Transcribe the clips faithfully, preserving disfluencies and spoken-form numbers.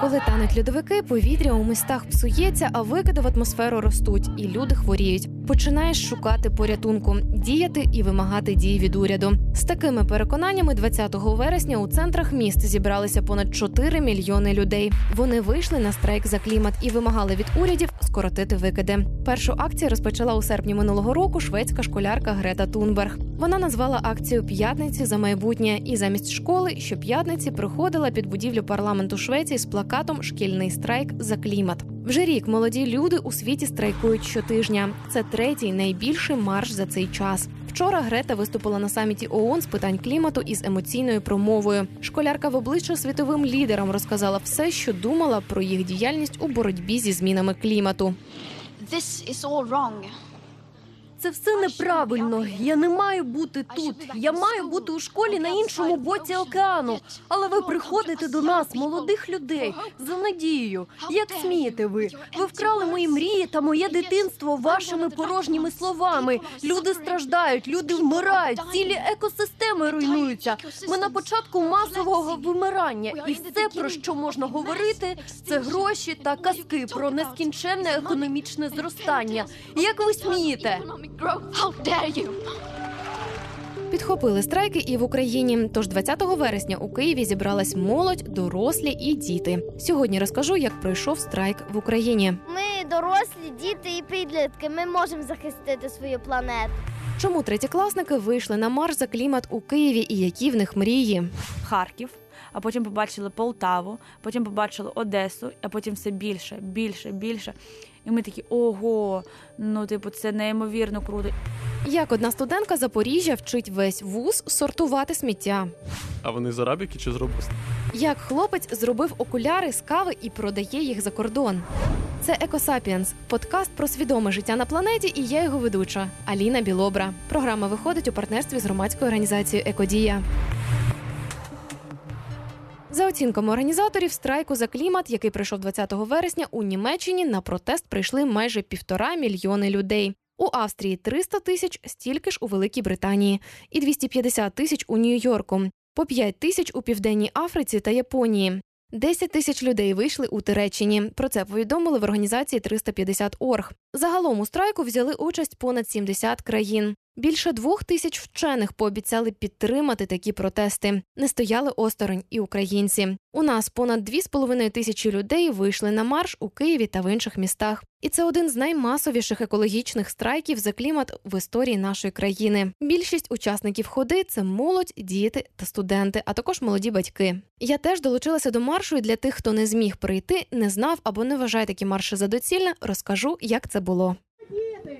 Коли тануть льодовики, повітря у містах псується, а викиди в атмосферу ростуть, і люди хворіють. Починаєш шукати порятунку, діяти і вимагати дій від уряду. З такими переконаннями двадцятого вересня у центрах міст зібралися понад чотири мільйони людей. Вони вийшли на страйк за клімат і вимагали від урядів скоротити викиди. Першу акцію розпочала у серпні минулого року шведська школярка Грета Тунберг. Вона назвала акцію «П'ятниці за майбутнє» і замість школи щоп'ятниці приходила під будівлю парламенту Швеції з плакатом «Шкільний страйк за клімат». Вже рік молоді люди у світі страйкують щотижня. Це третій найбільший марш за цей час. Вчора Грета виступила на саміті ООН з питань клімату із емоційною промовою. Школярка в обличчя світовим лідерам розказала все, що думала про їх діяльність у боротьбі зі змінами клімату. This is all wrong. Це все неправильно. Я не маю бути тут. Я маю бути у школі на іншому боці океану. Але ви приходите до нас, молодих людей, за надією. Як смієте ви? Ви вкрали мої мрії та моє дитинство вашими порожніми словами. Люди страждають, люди вмирають, цілі екосистеми руйнуються. Ми на початку масового вимирання. І все, про що можна говорити, це гроші та казки про нескінченне економічне зростання. Як ви смієте? Підхопили страйки і в Україні. Тож двадцятого вересня у Києві зібралась молодь, дорослі і діти. Сьогодні розкажу, як пройшов страйк в Україні. Ми дорослі, діти і підлітки. Ми можемо захистити свою планету. Чому третєкласники вийшли на марш за клімат у Києві і які в них мрії? Харків. А потім побачили Полтаву, потім побачили Одесу, а потім все більше, більше, більше. І ми такі, ого, ну, типу, це неймовірно круто. Як одна студентка Запоріжжя вчить весь вуз сортувати сміття. А вони з арабіки чи з робусти? Як хлопець зробив окуляри з кави і продає їх за кордон. Це «Екосапіенс» – подкаст про свідоме життя на планеті, і я його ведуча – Аліна Білобра. Програма виходить у партнерстві з громадською організацією «Екодія». За оцінками організаторів страйку за клімат, який пройшов двадцятого вересня, у Німеччині на протест прийшли майже півтора мільйони людей. У Австрії – триста тисяч, стільки ж у Великій Британії. І двісті п'ятдесят тисяч у Нью-Йорку. По п'ять тисяч у Південній Африці та Японії. десять тисяч людей вийшли у Туреччині. Про це повідомили в організації триста п'ятдесят крапка орг. Загалом у страйку взяли участь понад сімдесят країн. Більше двох тисяч вчених пообіцяли підтримати такі протести. Не стояли осторонь і українці. У нас понад дві з половиною тисячі людей вийшли на марш у Києві та в інших містах. І це один з наймасовіших екологічних страйків за клімат в історії нашої країни. Більшість учасників ходи – це молодь, діти та студенти, а також молоді батьки. Я теж долучилася до маршу, і для тих, хто не зміг прийти, не знав або не вважає такі марші за доцільне, розкажу, як це було. Діти!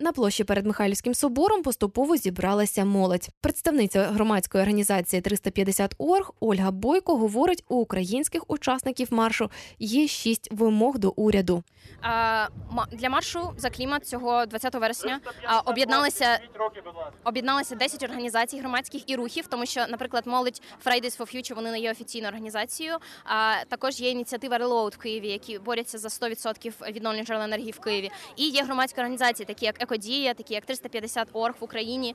На площі перед Михайлівським собором поступово зібралася молодь. Представниця громадської організації триста п'ятдесят крапка орг Ольга Бойко говорить, у українських учасників маршу є шість вимог до уряду. Для маршу за клімат цього двадцятого вересня об'єдналися, об'єдналися десять організацій громадських і рухів, тому що, наприклад, молодь Fridays for Future, вони не є офіційною організацією. А також є ініціатива Reload в Києві, які борються за сто відсотків відновлювальних джерел енергії в Києві. І є громадські організації, такі як Екодія, такі як триста п'ятдесят крапка орг в Україні,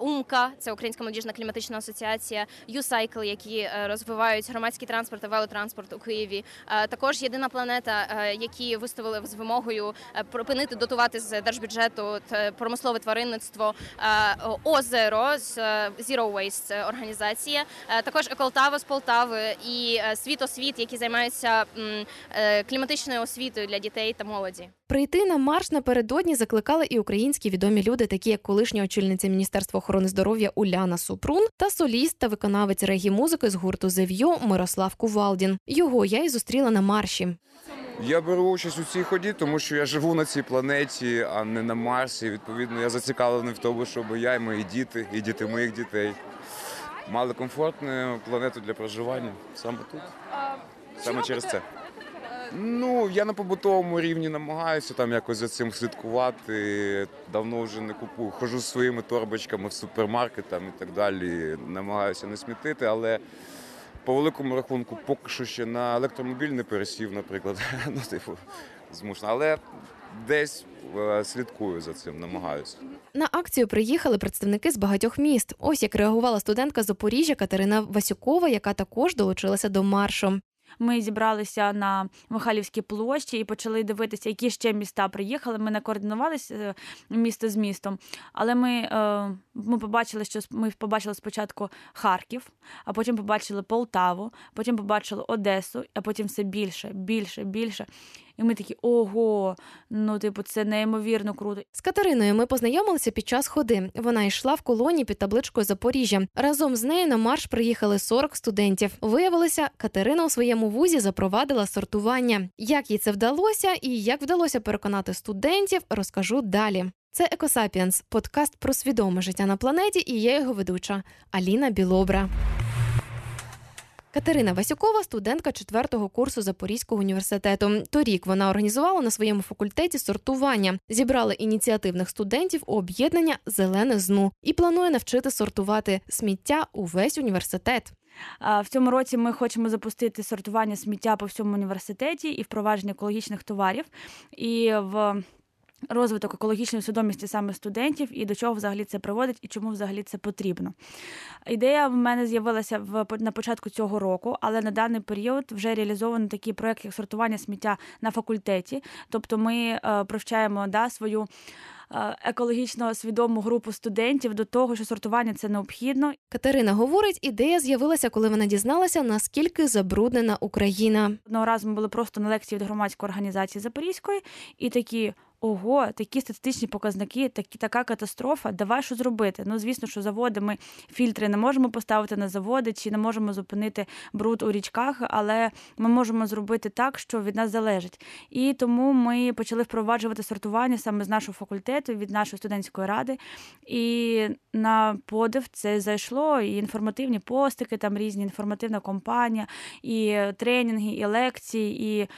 УМКА, це Українська молодіжна кліматична асоціація, Юсайкл, які розвивають громадський транспорт та велотранспорт у Києві. Також Єдина планета, які виставили з вимогою припинити дотувати з держбюджету промислове тваринництво, ОЗЕРО з Zero Waste організація, також Еколтава з Полтави і Світ освіт, які займаються кліматичною освітою для дітей та молоді. Прийти на марш напередодні закликали і українські відомі люди, такі як колишня очільниця Міністерства охорони здоров'я Уляна Супрун та соліст та виконавець регі-музики з гурту «Зев'йо» Мирослав Кувалдін. Його я і зустріла на марші. Я беру участь у цій ході, тому що я живу на цій планеті, а не на Марсі. Відповідно, я зацікавлений в тому, щоб я і мої діти, і діти моїх дітей мали комфортну планету для проживання саме тут, саме через це. Ну, я на побутовому рівні намагаюся там якось за цим слідкувати. Давно вже не купую. Хожу зі своїми торбочками в супермаркет там, і так далі. Намагаюся не смітити, але по великому рахунку поки що ще на електромобіль не пересів, наприклад. Ну, типу, змушено. Але десь слідкую за цим, намагаюся. На акцію приїхали представники з багатьох міст. Ось як реагувала студентка з Запоріжжя Катерина Васюкова, яка також долучилася до маршу. Ми зібралися на Михайлівській площі і почали дивитися, які ще міста приїхали. Ми не координувалися місто з містом, але ми, ми побачили, що ми побачили спочатку Харків, а потім побачили Полтаву, потім побачили Одесу, а потім все більше, більше, більше. І ми такі, ого, ну, типу, це неймовірно круто. З Катериною ми познайомилися під час ходи. Вона йшла в колоні під табличкою «Запоріжжя». Разом з нею на марш приїхали сорок студентів. Виявилося, Катерина у своєму вузі запровадила сортування. Як їй це вдалося і як вдалося переконати студентів, розкажу далі. Це «Екосапіенс» – подкаст про свідоме життя на планеті, і я його ведуча Аліна Білобра. Катерина Васюкова – студентка четвертого курсу Запорізького університету. Торік вона організувала на своєму факультеті сортування, зібрала ініціативних студентів у об'єднання «Зелене Зну» і планує навчити сортувати сміття увесь університет. В цьому році ми хочемо запустити сортування сміття по всьому університеті і впровадження екологічних товарів, і в розвиток екологічної свідомості саме студентів, і до чого взагалі це приводить, і чому взагалі це потрібно. Ідея в мене з'явилася в, на початку цього року, але на даний період вже реалізовано такий проєкт, як сортування сміття на факультеті. Тобто ми е, привчаємо да, свою екологічно свідому групу студентів до того, що сортування – це необхідно. Катерина говорить, ідея з'явилася, коли вона дізналася, наскільки забруднена Україна. Одного разу ми були просто на лекції від громадської організації Запорізької, і такі ого, такі статистичні показники, такі, така катастрофа, давай що зробити. Ну, звісно, що заводи, ми фільтри не можемо поставити на заводи, чи не можемо зупинити бруд у річках, але ми можемо зробити так, що від нас залежить. І тому ми почали впроваджувати сортування саме з нашого факультету, від нашої студентської ради. І на подив це зайшло, і інформативні постики, там різні інформативна компанія, і тренінги, і лекції, і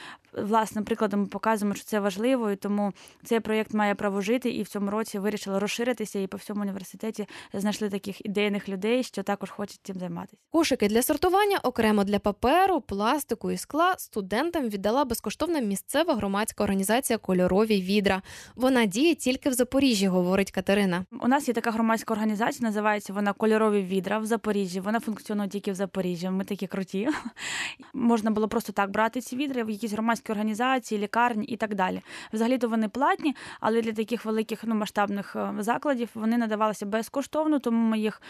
власним прикладом ми показуємо, що це важливо, і тому цей проєкт має право жити, і в цьому році вирішили розширитися, і по всьому університеті знайшли таких ідейних людей, що також хочуть цим займатися. Кошики для сортування окремо для паперу, пластику і скла студентам віддала безкоштовна місцева громадська організація «Кольорові відра». Вона діє тільки в Запоріжжі, говорить Катерина. У нас є така громадська організація, називається вона «Кольорові відра» в Запоріжжі. Вона функціонує тільки в Запоріжжі, ми такі круті. Можна було просто так брати ці відра в якісь громадські організації, лікарні і так далі. Взагалі-то вони платні, але для таких великих, ну, масштабних закладів вони надавалися безкоштовно, тому ми їх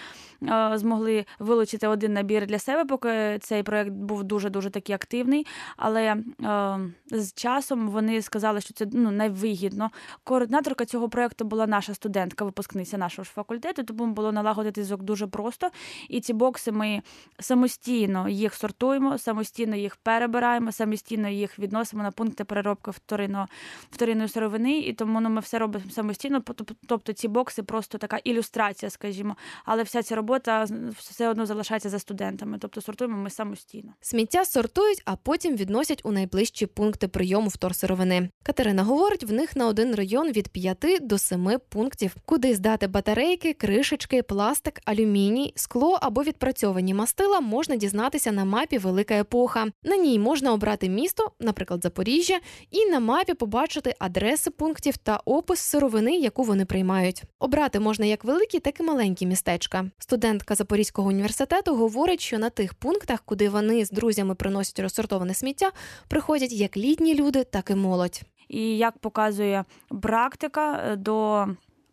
е, змогли вилучити один набір для себе, поки цей проєкт був дуже-дуже такий активний, але е, з часом вони сказали, що це, ну, найвигідно. Координаторка цього проєкту була наша студентка, випускниця нашого ж факультету, тому було налагодити зв'язок дуже просто, і ці бокси ми самостійно їх сортуємо, самостійно їх перебираємо, самостійно їх відносимо на пункти переробки вторинного, вторинної сировини. І тому, ну, ми все робимо самостійно, тобто ці бокси просто така ілюстрація, скажімо, але вся ця робота все одно залишається за студентами, тобто сортуємо ми самостійно. Сміття сортують, а потім відносять у найближчі пункти прийому вторсировини. Катерина говорить, в них на один район від п'яти до семи пунктів, куди здати батарейки, кришечки, пластик, алюміній, скло або відпрацьовані мастила можна дізнатися на мапі «Велика Епоха». На ній можна обрати місто, наприклад, Запоріжжя, і на мапі побачити адреси пунктів та опис сировини, яку вони приймають. Обрати можна як великі, так і маленькі містечка. Студентка Запорізького університету говорить, що на тих пунктах, куди вони з друзями приносять розсортоване сміття, приходять як літні люди, так і молодь. І як показує практика, до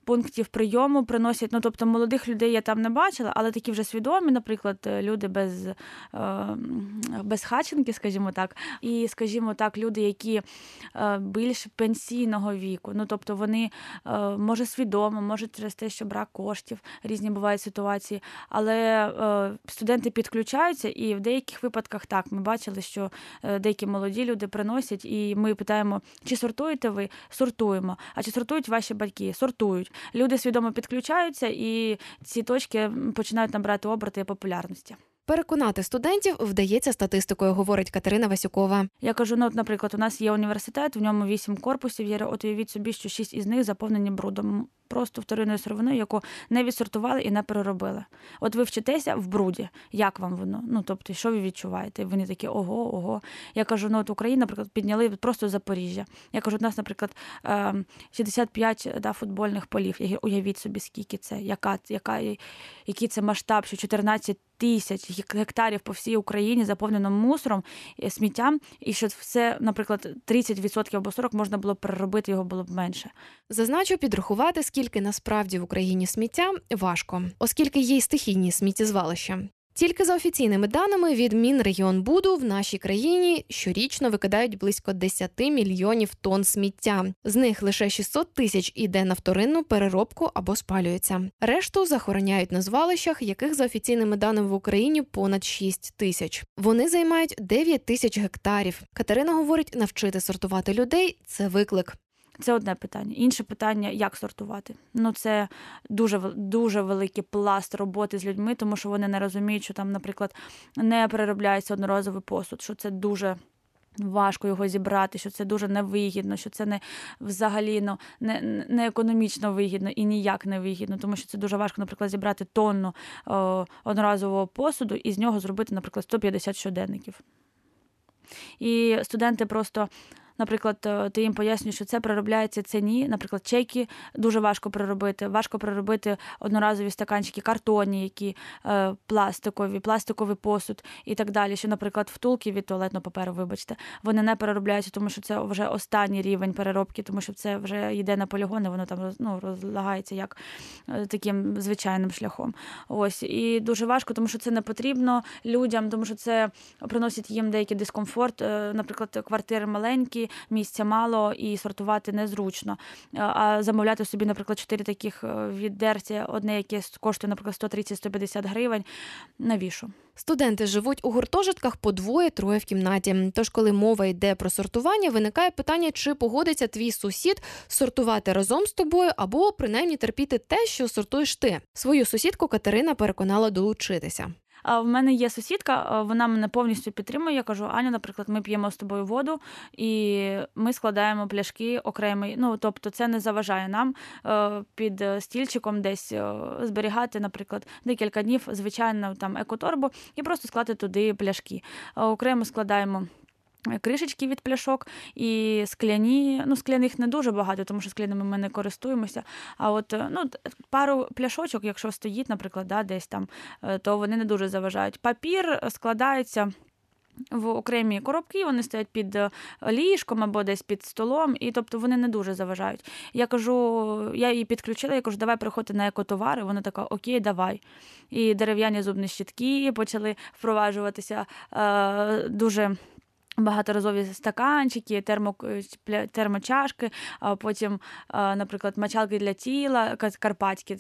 пунктів прийому приносять, ну, тобто молодих людей я там не бачила, але такі вже свідомі, наприклад, люди без, без хатченки, скажімо так, і, скажімо так, люди, які більш пенсійного віку, ну, тобто вони, може, свідомо, може, через те, що брак коштів, різні бувають ситуації, але студенти підключаються, і в деяких випадках так, ми бачили, що деякі молоді люди приносять, і ми питаємо, чи сортуєте ви? Сортуємо. А чи сортують ваші батьки? Сортують. Люди свідомо підключаються, і ці точки починають набрати оберти і популярності. Переконати студентів вдається статистикою, говорить Катерина Васюкова. Я кажу, ну, от, наприклад, у нас є університет, в ньому вісім корпусів, є, от уявіть собі, що шість із них заповнені брудом. просто вторинної сировини, яку не відсортували і не переробили. От ви вчитеся в бруді, як вам воно? Ну, тобто, що ви відчуваєте? І вони такі, ого, ого. Я кажу, ну, от Україна, наприклад, підняли просто Запоріжжя. Я кажу, у нас, наприклад, шістдесят п'ять да, футбольних полів. Я, уявіть собі, скільки це, яка, яка, який це масштаб, що чотирнадцять тисяч гектарів по всій Україні заповнено мусором, сміттям, і що все, наприклад, тридцять відсотків або сорок відсотків можна було переробити, його було б менше. Зазначу, підрахувати, скільки насправді в Україні сміття, важко, оскільки є й стихійні сміттєзвалища. Тільки за офіційними даними від Мінрегіонбуду в нашій країні щорічно викидають близько десять мільйонів тонн сміття. З них лише шістсот тисяч іде на вторинну переробку або спалюється. Решту захороняють на звалищах, яких за офіційними даними в Україні понад шість тисяч. Вони займають дев'ять тисяч гектарів. Катерина говорить, навчити сортувати людей – це виклик. Це одне питання. Інше питання, як сортувати. Ну, це дуже, дуже великий пласт роботи з людьми, тому що вони не розуміють, що там, наприклад, не переробляється одноразовий посуд, що це дуже важко його зібрати, що це дуже невигідно, що це не взагалі ну, не, не економічно вигідно і ніяк не вигідно, тому що це дуже важко, наприклад, зібрати тонну о, одноразового посуду і з нього зробити, наприклад, сто п'ятдесят щоденників. І студенти просто... Наприклад, ти їм пояснюєш, що це переробляється, це ні. Наприклад, чеки дуже важко переробити. Важко переробити одноразові стаканчики, картонні, які пластикові, пластиковий посуд і так далі. Що, наприклад, втулки від туалетного паперу, вибачте, вони не переробляються, тому що це вже останній рівень переробки, тому що це вже йде на полігони, воно там ну, розлагається як таким звичайним шляхом. Ось. І дуже важко, тому що це не потрібно людям, тому що це приносить їм деякий дискомфорт. Наприклад, квартири маленькі, місця мало і сортувати незручно. А замовляти собі, наприклад, чотири таких відерці, одне, яке коштує, наприклад, сто тридцять - сто п'ятдесят гривень, навіщо? Студенти живуть у гуртожитках по двоє-троє в кімнаті. Тож, коли мова йде про сортування, виникає питання, чи погодиться твій сусід сортувати разом з тобою або, принаймні, терпіти те, що сортуєш ти. Свою сусідку Катерина переконала долучитися. А в мене є сусідка, вона мене повністю підтримує. Я кажу, Аня, наприклад, ми п'ємо з тобою воду і ми складаємо пляшки окремі. Ну, тобто це не заважає нам під стільчиком десь зберігати, наприклад, декілька днів, звичайно, там екоторбу і просто склати туди пляшки. Окремо складаємо кришечки від пляшок і скляні, ну, скляних не дуже багато, тому що скляними ми не користуємося, а от, ну, пару пляшочок, якщо стоїть, наприклад, да, десь там, то вони не дуже заважають. Папір складається в окремі коробки, вони стоять під ліжком або десь під столом, і тобто вони не дуже заважають. Я кажу, я її підключила, я кажу, давай приходьте на екотовари, вона така, окей, давай. І дерев'яні зубні щітки почали впроваджуватися е, дуже... багаторазові стаканчики, термо, термочашки, потім, наприклад, мочалки для тіла, карпатські,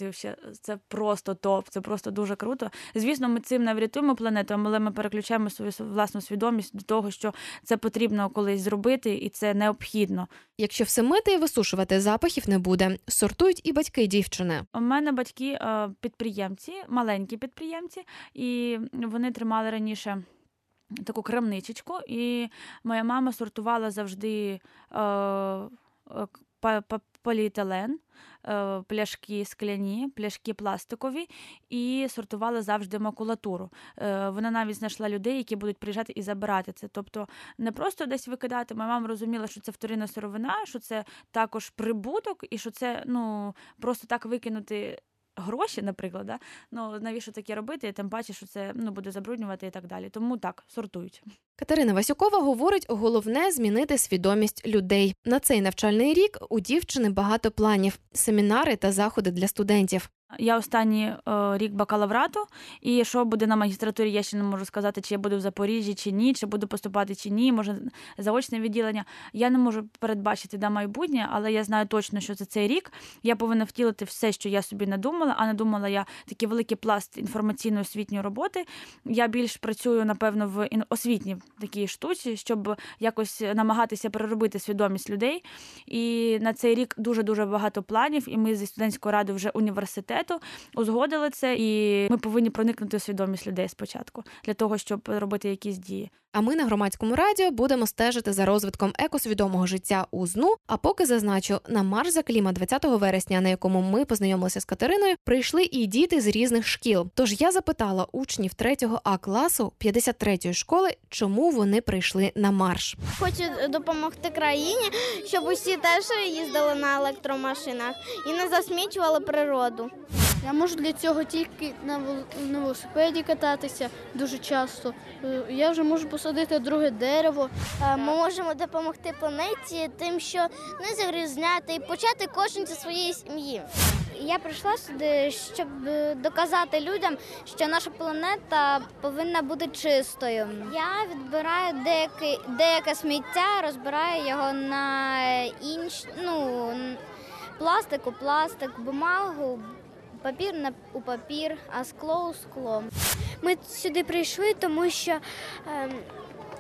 це просто топ, це просто дуже круто. Звісно, ми цим не врятуємо планету, але ми переключаємо свою власну свідомість до того, що це потрібно колись зробити і це необхідно. Якщо все мити і висушувати, запахів не буде. Сортують і батьки дівчини. У мене батьки підприємці, маленькі підприємці, і вони тримали раніше таку крамничечку, і моя мама сортувала завжди е, е, поліетилен, е, пляшки скляні, пляшки пластикові, і сортувала завжди макулатуру. Е, вона навіть знайшла людей, які будуть приїжджати і забирати це. Тобто не просто десь викидати. Моя мама розуміла, що це вторинна сировина, що це також прибуток, і що це ну, просто так викинути гроші, наприклад, да? Ну, навіщо таке робити, тим паче, що це ну, буде забруднювати і так далі. Тому так, сортують. Катерина Васюкова говорить, головне – змінити свідомість людей. На цей навчальний рік у дівчини багато планів – семінари та заходи для студентів. Я останній е, рік бакалаврату, і що буде на магістратурі, я ще не можу сказати, чи я буду в Запоріжжі, чи ні, чи буду поступати, чи ні, може заочне відділення. Я не можу передбачити да, майбутнє, але я знаю точно, що за цей рік я повинна втілити все, що я собі надумала, а надумала я такий великий пласт інформаційної освітньої роботи. Я більш працюю, напевно, в освітній такій штуці, щоб якось намагатися переробити свідомість людей. І на цей рік дуже-дуже багато планів, і ми зі студентською радою вже університет узгодили це, і ми повинні проникнути у свідомість людей спочатку, для того, щоб робити якісь дії. А ми на Громадському радіо будемо стежити за розвитком екосвідомого життя у ЗНУ. А поки зазначу, на марш за клімат двадцятого вересня, на якому ми познайомилися з Катериною, прийшли і діти з різних шкіл. Тож я запитала учнів третього А класу п'ятдесят третьої школи, чому вони прийшли на марш. Хочу допомогти країні, щоб усі теж їздили на електромашинах і не засмічували природу. Я можу для цього тільки на велосипеді кататися дуже часто. Я вже можу посадити друге дерево. Ми можемо допомогти планеті тим, що не загрізняти і почати кожен зі своєї сім'ї. Я прийшла сюди, щоб доказати людям, що наша планета повинна бути чистою. Я відбираю деяке, деяке сміття, розбираю його на інші, ну, пластик у пластик, бумагу, папір на у папір, а скло у скло. Ми сюди прийшли, тому що е,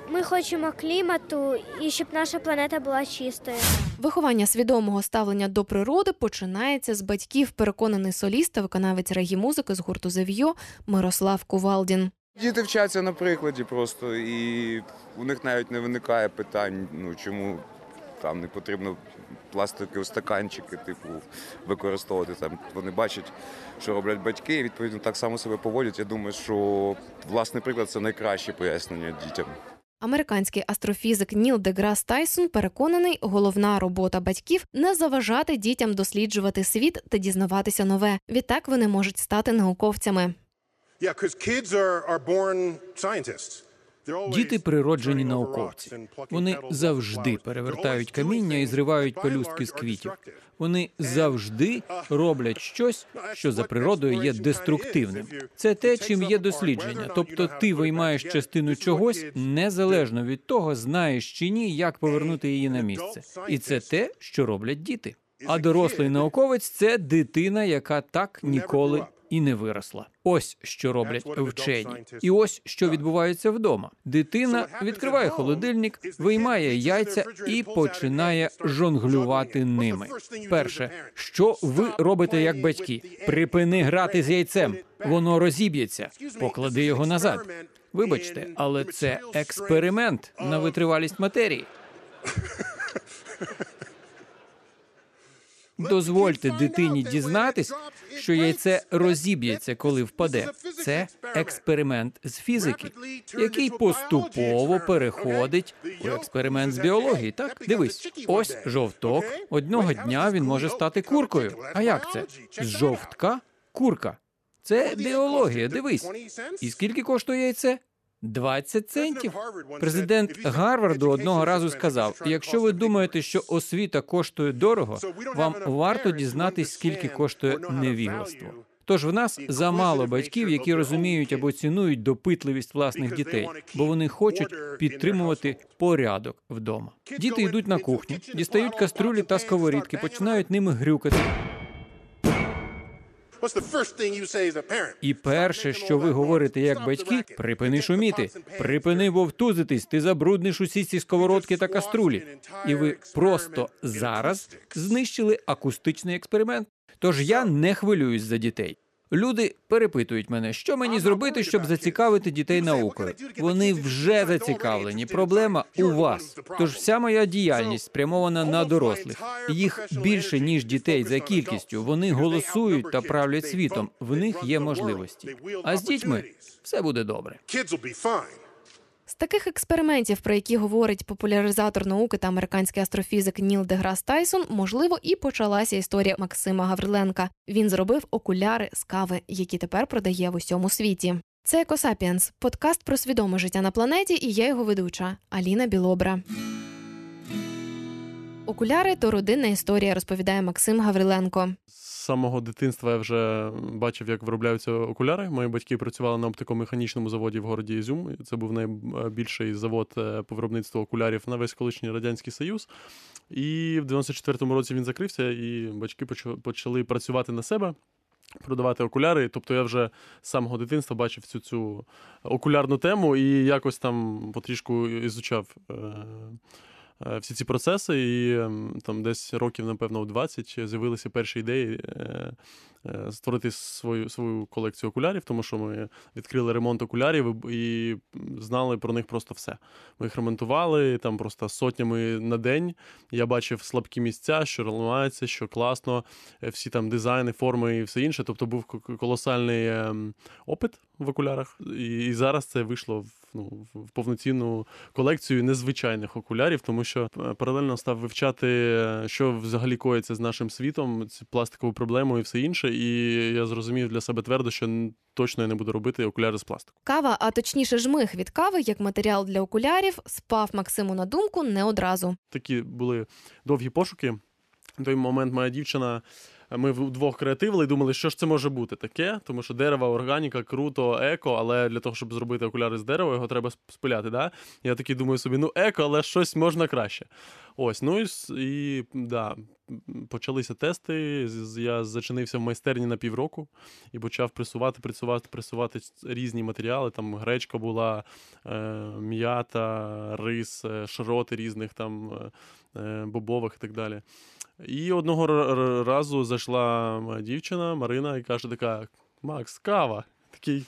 ми хочемо клімату і щоб наша планета була чистою. Виховання свідомого ставлення до природи починається з батьків, переконаний соліст та виконавець регі-музики з гурту «Зев'йо» Мирослав Кувалдін. Діти вчаться на прикладі просто, і у них навіть не виникає питань, ну чому там не потрібно пластикові стаканчики, типу, використовувати. Там вони бачать, що роблять батьки, і відповідно так само себе поводять. Я думаю, що власний приклад – це найкраще пояснення дітям. Американський астрофізик Ніл Деграс Тайсон переконаний, головна робота батьків – не заважати дітям досліджувати світ та дізнаватися нове. Відтак вони можуть стати науковцями. Діти – природжені науковці. Вони завжди перевертають каміння і зривають пелюстки з квітів. Вони завжди роблять щось, що за природою є деструктивним. Це те, чим є дослідження. Тобто ти виймаєш частину чогось, незалежно від того, знаєш чи ні, як повернути її на місце. І це те, що роблять діти. А дорослий науковець – це дитина, яка так ніколи і не виросла. Ось, що роблять вчені. І ось, що відбувається вдома. Дитина відкриває холодильник, виймає яйця і починає жонглювати ними. Перше, що ви робите як батьки? Припини грати з яйцем. Воно розіб'ється. Поклади його назад. Вибачте, але це експеримент на витривалість матерії. Дозвольте дитині дізнатись, що яйце розіб'ється, коли впаде. Це експеримент з фізики, який поступово переходить у експеримент з біології, так? Дивись, ось жовток, одного дня він може стати куркою. А як це? З жовтка курка. Це біологія, дивись. І скільки коштує яйце? двадцять центів. Президент Гарварду одного разу сказав, якщо ви думаєте, що освіта коштує дорого, вам варто дізнатись, скільки коштує невігластво. Тож в нас замало батьків, які розуміють або цінують допитливість власних дітей, бо вони хочуть підтримувати порядок вдома. Діти йдуть на кухню, дістають каструлі та сковорідки, починають ними грюкати. І перше, що ви говорите як батьки, припини шуміти, припини вовтузитись, ти забрудниш усі ці сковородки та каструлі. І ви просто зараз знищили акустичний експеримент. Тож я не хвилююсь за дітей. Люди перепитують мене, що мені зробити, щоб зацікавити дітей наукою. Вони вже зацікавлені, проблема у вас. Тож вся моя діяльність спрямована на дорослих. Їх більше, ніж дітей за кількістю. Вони голосують та правлять світом. В них є можливості. А з дітьми все буде добре. З таких експериментів, про які говорить популяризатор науки та американський астрофізик Ніл Деграс Тайсон, можливо, і почалася історія Максима Гавриленка. Він зробив окуляри з кави, які тепер продає в усьому світі. Це «Екосапіенс» – подкаст про свідоме життя на планеті, і я його ведуча Аліна Білобра. Окуляри – то родинна історія, розповідає Максим Гавриленко. З самого дитинства я вже бачив, як виробляються окуляри. Мої батьки працювали на оптико-механічному заводі в городі Ізюм. Це був найбільший завод по виробництву окулярів на весь колишній Радянський Союз. І в дев'яносто четвертому році він закрився, і батьки почали працювати на себе, продавати окуляри. Тобто я вже з самого дитинства бачив цю, цю окулярну тему і якось там потрішку ізучав всі ці процеси, і там десь років, напевно, у двадцять з'явилися перші ідеї створити свою, свою колекцію окулярів, тому що ми відкрили ремонт окулярів і знали про них просто все. Ми їх ремонтували там просто сотнями на день. Я бачив слабкі місця, що ламається, що класно, всі там дизайни, форми і все інше. Тобто був колосальний опит в окулярах, і зараз це вийшло в, ну, в повноцінну колекцію незвичайних окулярів, тому що паралельно став вивчати, що взагалі коїться з нашим світом, цю пластикову проблему і все інше, і я зрозумів для себе твердо, що точно я не буду робити окуляри з пластику. Кава, а точніше жмих від кави, як матеріал для окулярів, спав Максиму на думку не одразу. Такі були довгі пошуки. В той момент моя дівчина... Ми вдвох креативили і думали, що ж це може бути таке, тому що дерево, органіка, круто, еко, але для того, щоб зробити окуляри з дерева, його треба спиляти, да? Я такий думаю собі, ну еко, але щось можна краще. Ось, ну і, і да, почалися тести, я зачинився в майстерні на півроку і почав пресувати, пресувати, пресувати різні матеріали, там гречка була, м'ята, рис, широти різних там бобових і так далі. І одного разу зайшла моя дівчина Марина і каже така: «Макс, кава». Такий: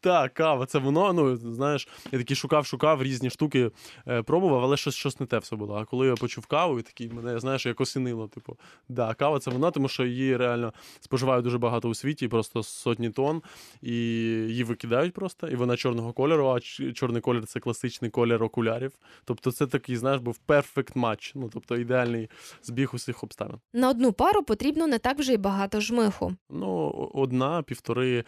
«Так, кава, це воно». Ну, знаєш, я такий шукав-шукав, різні штуки пробував, але щось, щось не те все було. А коли я почув каву, і такий, мене, знаєш, як осінило. Типу, да, кава це вона, тому що її реально споживають дуже багато у світі, просто сотні тонн, і її викидають просто, і вона чорного кольору, а чорний колір – це класичний колір окулярів. Тобто це такий, знаєш, був перфект матч, ну, тобто ідеальний збіг усіх обставин. На одну пару потрібно не так вже й багато жмиху. Ну, одна, півтори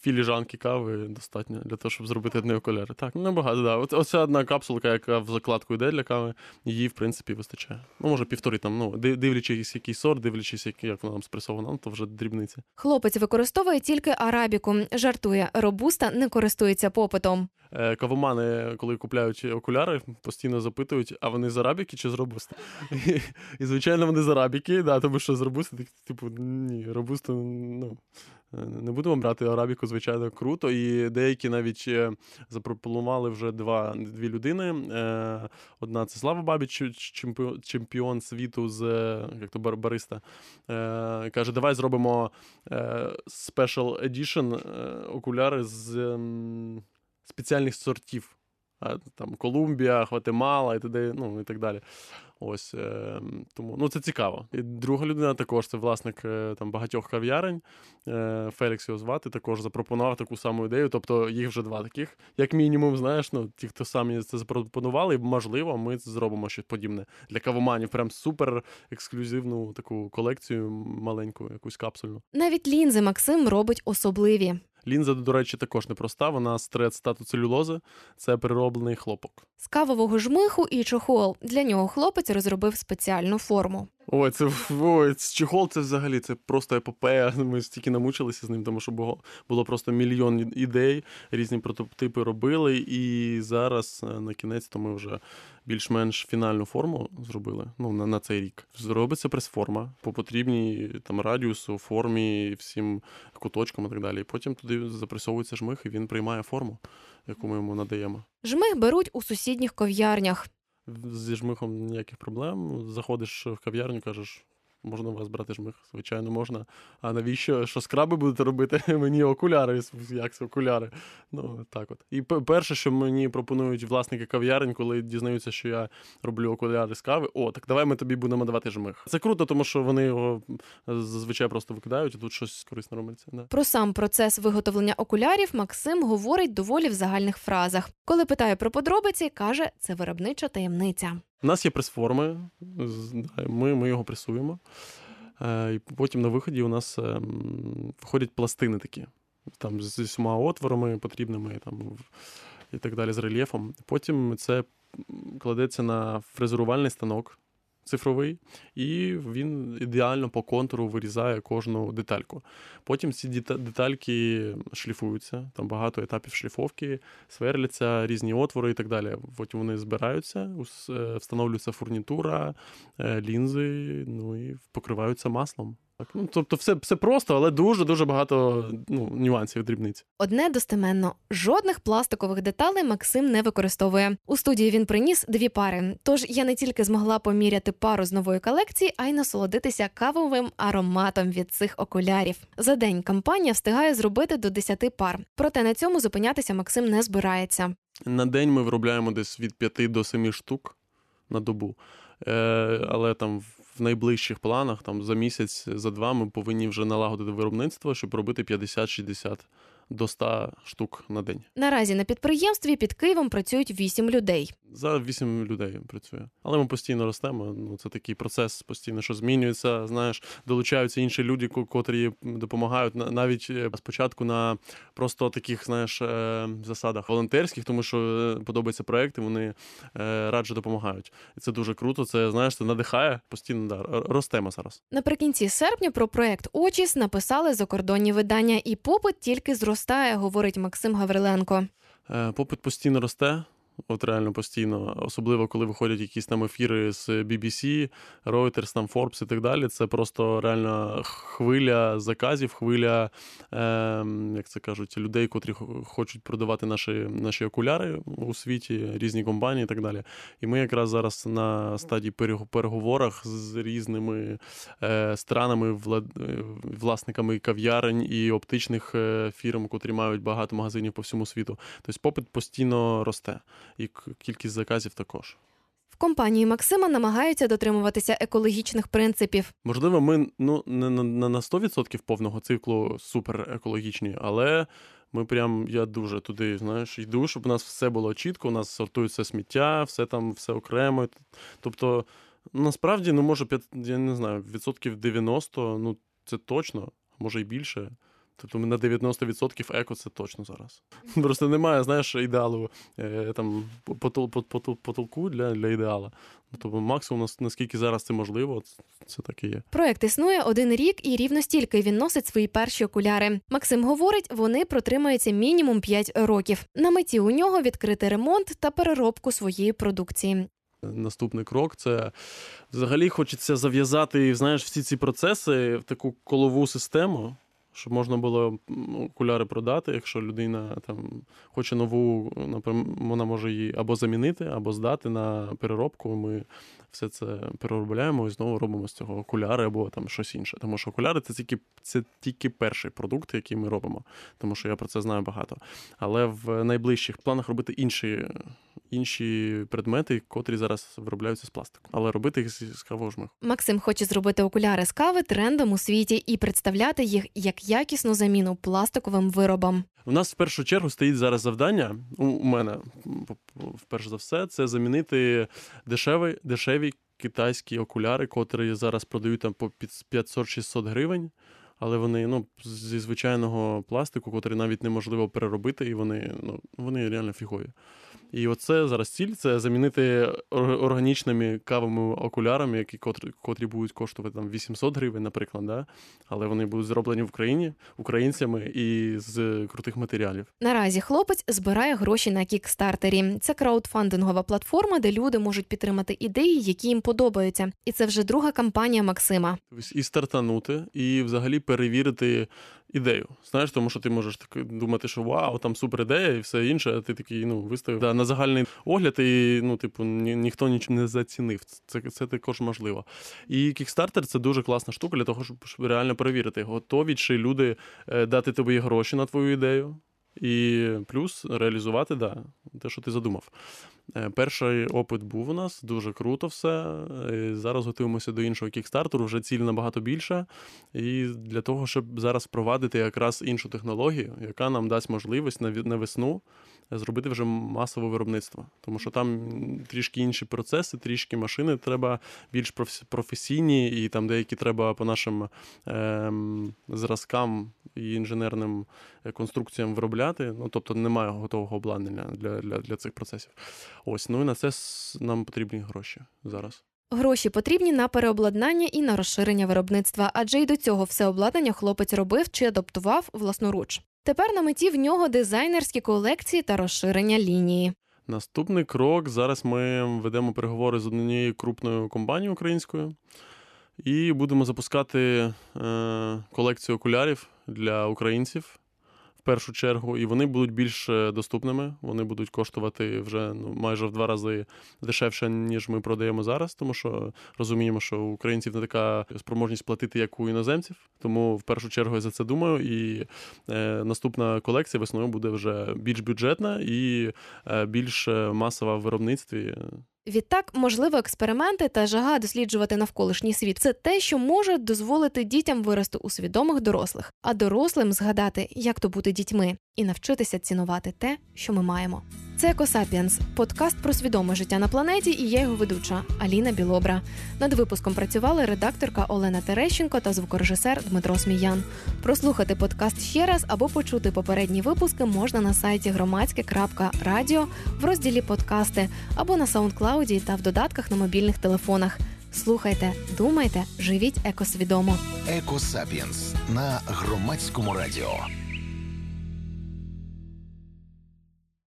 філіжанки кави достатньо для того, щоб зробити одні окуляри. Так, небагато, да. О, оця одна капсулка, яка в закладку йде для кави, її, в принципі, вистачає. Ну, може, півтори там, ну, дивлячись, який сорт, дивлячись, як вона там спресована, ну, то вже дрібниці. Хлопець використовує тільки арабіку. Жартує, робуста не користується попитом. Е, кавомани, коли купляють окуляри, постійно запитують, а вони з арабіки чи з робуста? І, і звичайно, вони з арабіки, да, тому що з робуста, типу, ні, робуста, ну... Не будемо брати арабіку, звичайно, круто. І деякі навіть запропонували вже два, дві людини. Одна – це Слава Бабич, чемпіон світу з як то, бариста. Каже, давай зробимо special edition окуляри з спеціальних сортів. Там Колумбія, Гватемала і т.д. Ну, і так далі. Ось, тому, ну, це цікаво. І друга людина також, це власник там багатьох кав'ярень, Фелікс його звати, також запропонував таку саму ідею, тобто їх вже два таких, як мінімум, знаєш, ну, ті, хто самі це запропонували, і, можливо, ми зробимо щось подібне для кавоманів, прям супер ексклюзивну таку колекцію маленьку, якусь капсульну. Навіть лінзи Максим робить особливі. Лінза, до речі, також непроста, вона з трет-стату целюлози, це перероблений хлопок. З кавового жмиху і чохол. Для нього хлопець розробив спеціальну форму. Ой, це ой, чохол це взагалі, це просто епопея, ми стільки намучилися з ним, тому що було, було просто мільйон ідей, різні прототипи робили, і зараз на кінець-то ми вже більш-менш фінальну форму зробили, ну, на, на цей рік. Зробиться прес-форма по потрібній там радіусу, формі, всім куточкам і так далі. І потім туди запресовується жмих, і він приймає форму, яку ми йому надаємо. Жмих беруть у сусідніх кав'ярнях. Зі жмихом ніяких проблем. Заходиш в кав'ярню, кажеш, можна у вас брати жмих? Звичайно, можна. А навіщо? Що скраби будете робити? Мені окуляри. Як це окуляри? Ну, так от. І перше, що мені пропонують власники кав'ярень, коли дізнаються, що я роблю окуляри з кави, о, так давай ми тобі будемо давати жмих. Це круто, тому що вони його зазвичай просто викидають, а тут щось корисне робиться. Да. Про сам процес виготовлення окулярів Максим говорить доволі в загальних фразах. Коли питає про подробиці, каже, це виробнича таємниця. У нас є прес-форми, ми, ми його пресуємо, і потім на виході у нас виходять пластини такі, там з усіма отворами потрібними там, і так далі, з рельєфом. Потім це кладеться на фрезерувальний станок цифровий, і він ідеально по контуру вирізає кожну детальку. Потім ці детальки шліфуються, там багато етапів шліфовки, сверляться різні отвори і так далі. Потім вони збираються, встановлюється фурнітура, лінзи, ну і покриваються маслом. Так, ну, тобто все, все просто, але дуже-дуже багато ну, нюансів, дрібниць. Одне достеменно. Жодних пластикових деталей Максим не використовує. У студію він приніс дві пари. Тож я не тільки змогла поміряти пару з нової колекції, а й насолодитися кавовим ароматом від цих окулярів. За день компанія встигає зробити до десяти пар. Проте на цьому зупинятися Максим не збирається. На день ми виробляємо десь від п'яти до семи штук на добу. Е, але там... В найближчих планах, там, за місяць, за два, ми повинні вже налагодити виробництво, щоб робити п'ятдесят-шістдесят до ста штук на день. Наразі на підприємстві під Києвом працюють вісім людей. За вісім людей працює. Але ми постійно ростемо, ну, це такий процес, постійно, що змінюється, знаєш, долучаються інші люди, котрі допомагають, навіть спочатку на просто таких, знаєш, засадах волонтерських, тому що подобаються проекти, вони радше допомагають. І це дуже круто, це, знаєш, це надихає, постійно, да, ростемо зараз. Наприкінці серпня про проект «Очіс» написали закордонні видання, і попит тільки зростає. Ростає, говорить Максим Гавриленко. Попит постійно росте, от реально постійно, особливо коли виходять якісь там ефіри з бі бі сі, Reuters, там Forbes і так далі. Це просто реально хвиля заказів, хвиля, е, як це кажуть, людей, котрі хочуть продавати наші, наші окуляри у світі, різні компанії і так далі. І ми якраз зараз на стадії переговорах з різними е, странами, влад... власниками кав'ярень і оптичних фірм, котрі мають багато магазинів по всьому світу. Тобто попит постійно росте. І кількість заказів також. В компанії Максима намагаються дотримуватися екологічних принципів. Можливо, ми ну, не на сто відсотків повного циклу суперекологічні, але ми прям, я дуже туди, знаєш, йду, щоб у нас все було чітко, у нас сортується сміття, все там, все окремо. Тобто, насправді, ну, може, я не знаю, відсотків дев'яносто, ну, це точно, може і більше. Тобто на дев'яносто відсотків еко це точно зараз. Просто немає, знаєш, ідеалу там потолку для, для ідеала. Тобто максимум, наскільки зараз це можливо, це так і є. Проект існує один рік і рівно стільки він носить свої перші окуляри. Максим говорить, вони протримаються мінімум п'ять років. На меті у нього відкрити ремонт та переробку своєї продукції. Наступний крок – це взагалі хочеться зав'язати, знаєш, всі ці процеси в таку колову систему, щоб можна було окуляри продати, якщо людина там хоче нову, вона може її або замінити, або здати на переробку. Ми все це переробляємо і знову робимо з цього окуляри або там щось інше. Тому що окуляри це тільки, це тільки перший продукт, який ми робимо, тому що я про це знаю багато. Але в найближчих планах робити інші, інші предмети, котрі зараз виробляються з пластику. Але робити їх з кавового жмиху. Максим хоче зробити окуляри з кави трендом у світі і представляти їх як якісну заміну пластиковим виробам. У нас в першу чергу стоїть зараз завдання, у мене, вперше за все, це замінити дешеві, дешеві китайські окуляри, котрі зараз продають там по п'ятсот-шістсот гривень, але вони ну, зі звичайного пластику, котрий навіть неможливо переробити, і вони, ну, вони реально фігові. І оце зараз ціль, це замінити органічними кавовими окулярами, які котрі, котрі будуть коштувати там вісімсот гривень, наприклад, да? Але вони будуть зроблені в Україні, українцями і з крутих матеріалів. Наразі хлопець збирає гроші на Kickstarter. Це краудфандингова платформа, де люди можуть підтримати ідеї, які їм подобаються. І це вже друга кампанія Максима. І стартанути, і взагалі перевірити ідею. Знаєш, тому що ти можеш так думати, що вау, там супер ідея і все інше, а ти такий, ну, виставив да, на загальний огляд і, ну, типу, ні, ніхто нічого не зацінив. Це, це також можливо. І Kickstarter – це дуже класна штука для того, щоб реально перевірити, готові чи люди дати тобі гроші на твою ідею і плюс реалізувати, да, те, що ти задумав. Перший опит був у нас, дуже круто все. Зараз готуємося до іншого Kickstarter, вже ціль набагато більша. І для того, щоб зараз впровадити якраз іншу технологію, яка нам дасть можливість на весну зробити вже масове виробництво. Тому що там трішки інші процеси, трішки машини треба більш професійні, і там деякі треба по нашим ем, зразкам і інженерним конструкціям виробляти. Ну, тобто немає готового обладнання для, для, для цих процесів. Ось, ну і на це нам потрібні гроші зараз. Гроші потрібні на переобладнання і на розширення виробництва, адже й до цього все обладнання хлопець робив чи адаптував власноруч. Тепер на меті в нього дизайнерські колекції та розширення лінії. Наступний крок. Зараз ми ведемо переговори з однією крупною компанією українською, І будемо запускати колекцію окулярів для українців в першу чергу. І вони будуть більш доступними, вони будуть коштувати вже ну, майже в два рази дешевше, ніж ми продаємо зараз. Тому що розуміємо, що у українців не така спроможність платити, як у іноземців. Тому в першу чергу я за це думаю. І наступна колекція весною буде вже більш бюджетна і більш масова в виробництві. Відтак, можливо, експерименти та жага досліджувати навколишній світ – це те, що може дозволити дітям вирости у свідомих дорослих, а дорослим згадати, як то бути дітьми, і навчитися цінувати те, що ми маємо. Це «Екосапіенс» – подкаст про свідоме життя на планеті, і я його ведуча Аліна Білобра. Над випуском працювали редакторка Олена Терещенко та звукорежисер Дмитро Сміян. Прослухати подкаст ще раз або почути попередні випуски можна на сайті громадське крапка радіо в розділі «Подкасти» або на SoundCloud та в додатках на мобільних телефонах. Слухайте, думайте, живіть екосвідомо. «Екосапіенс» на Громадському радіо.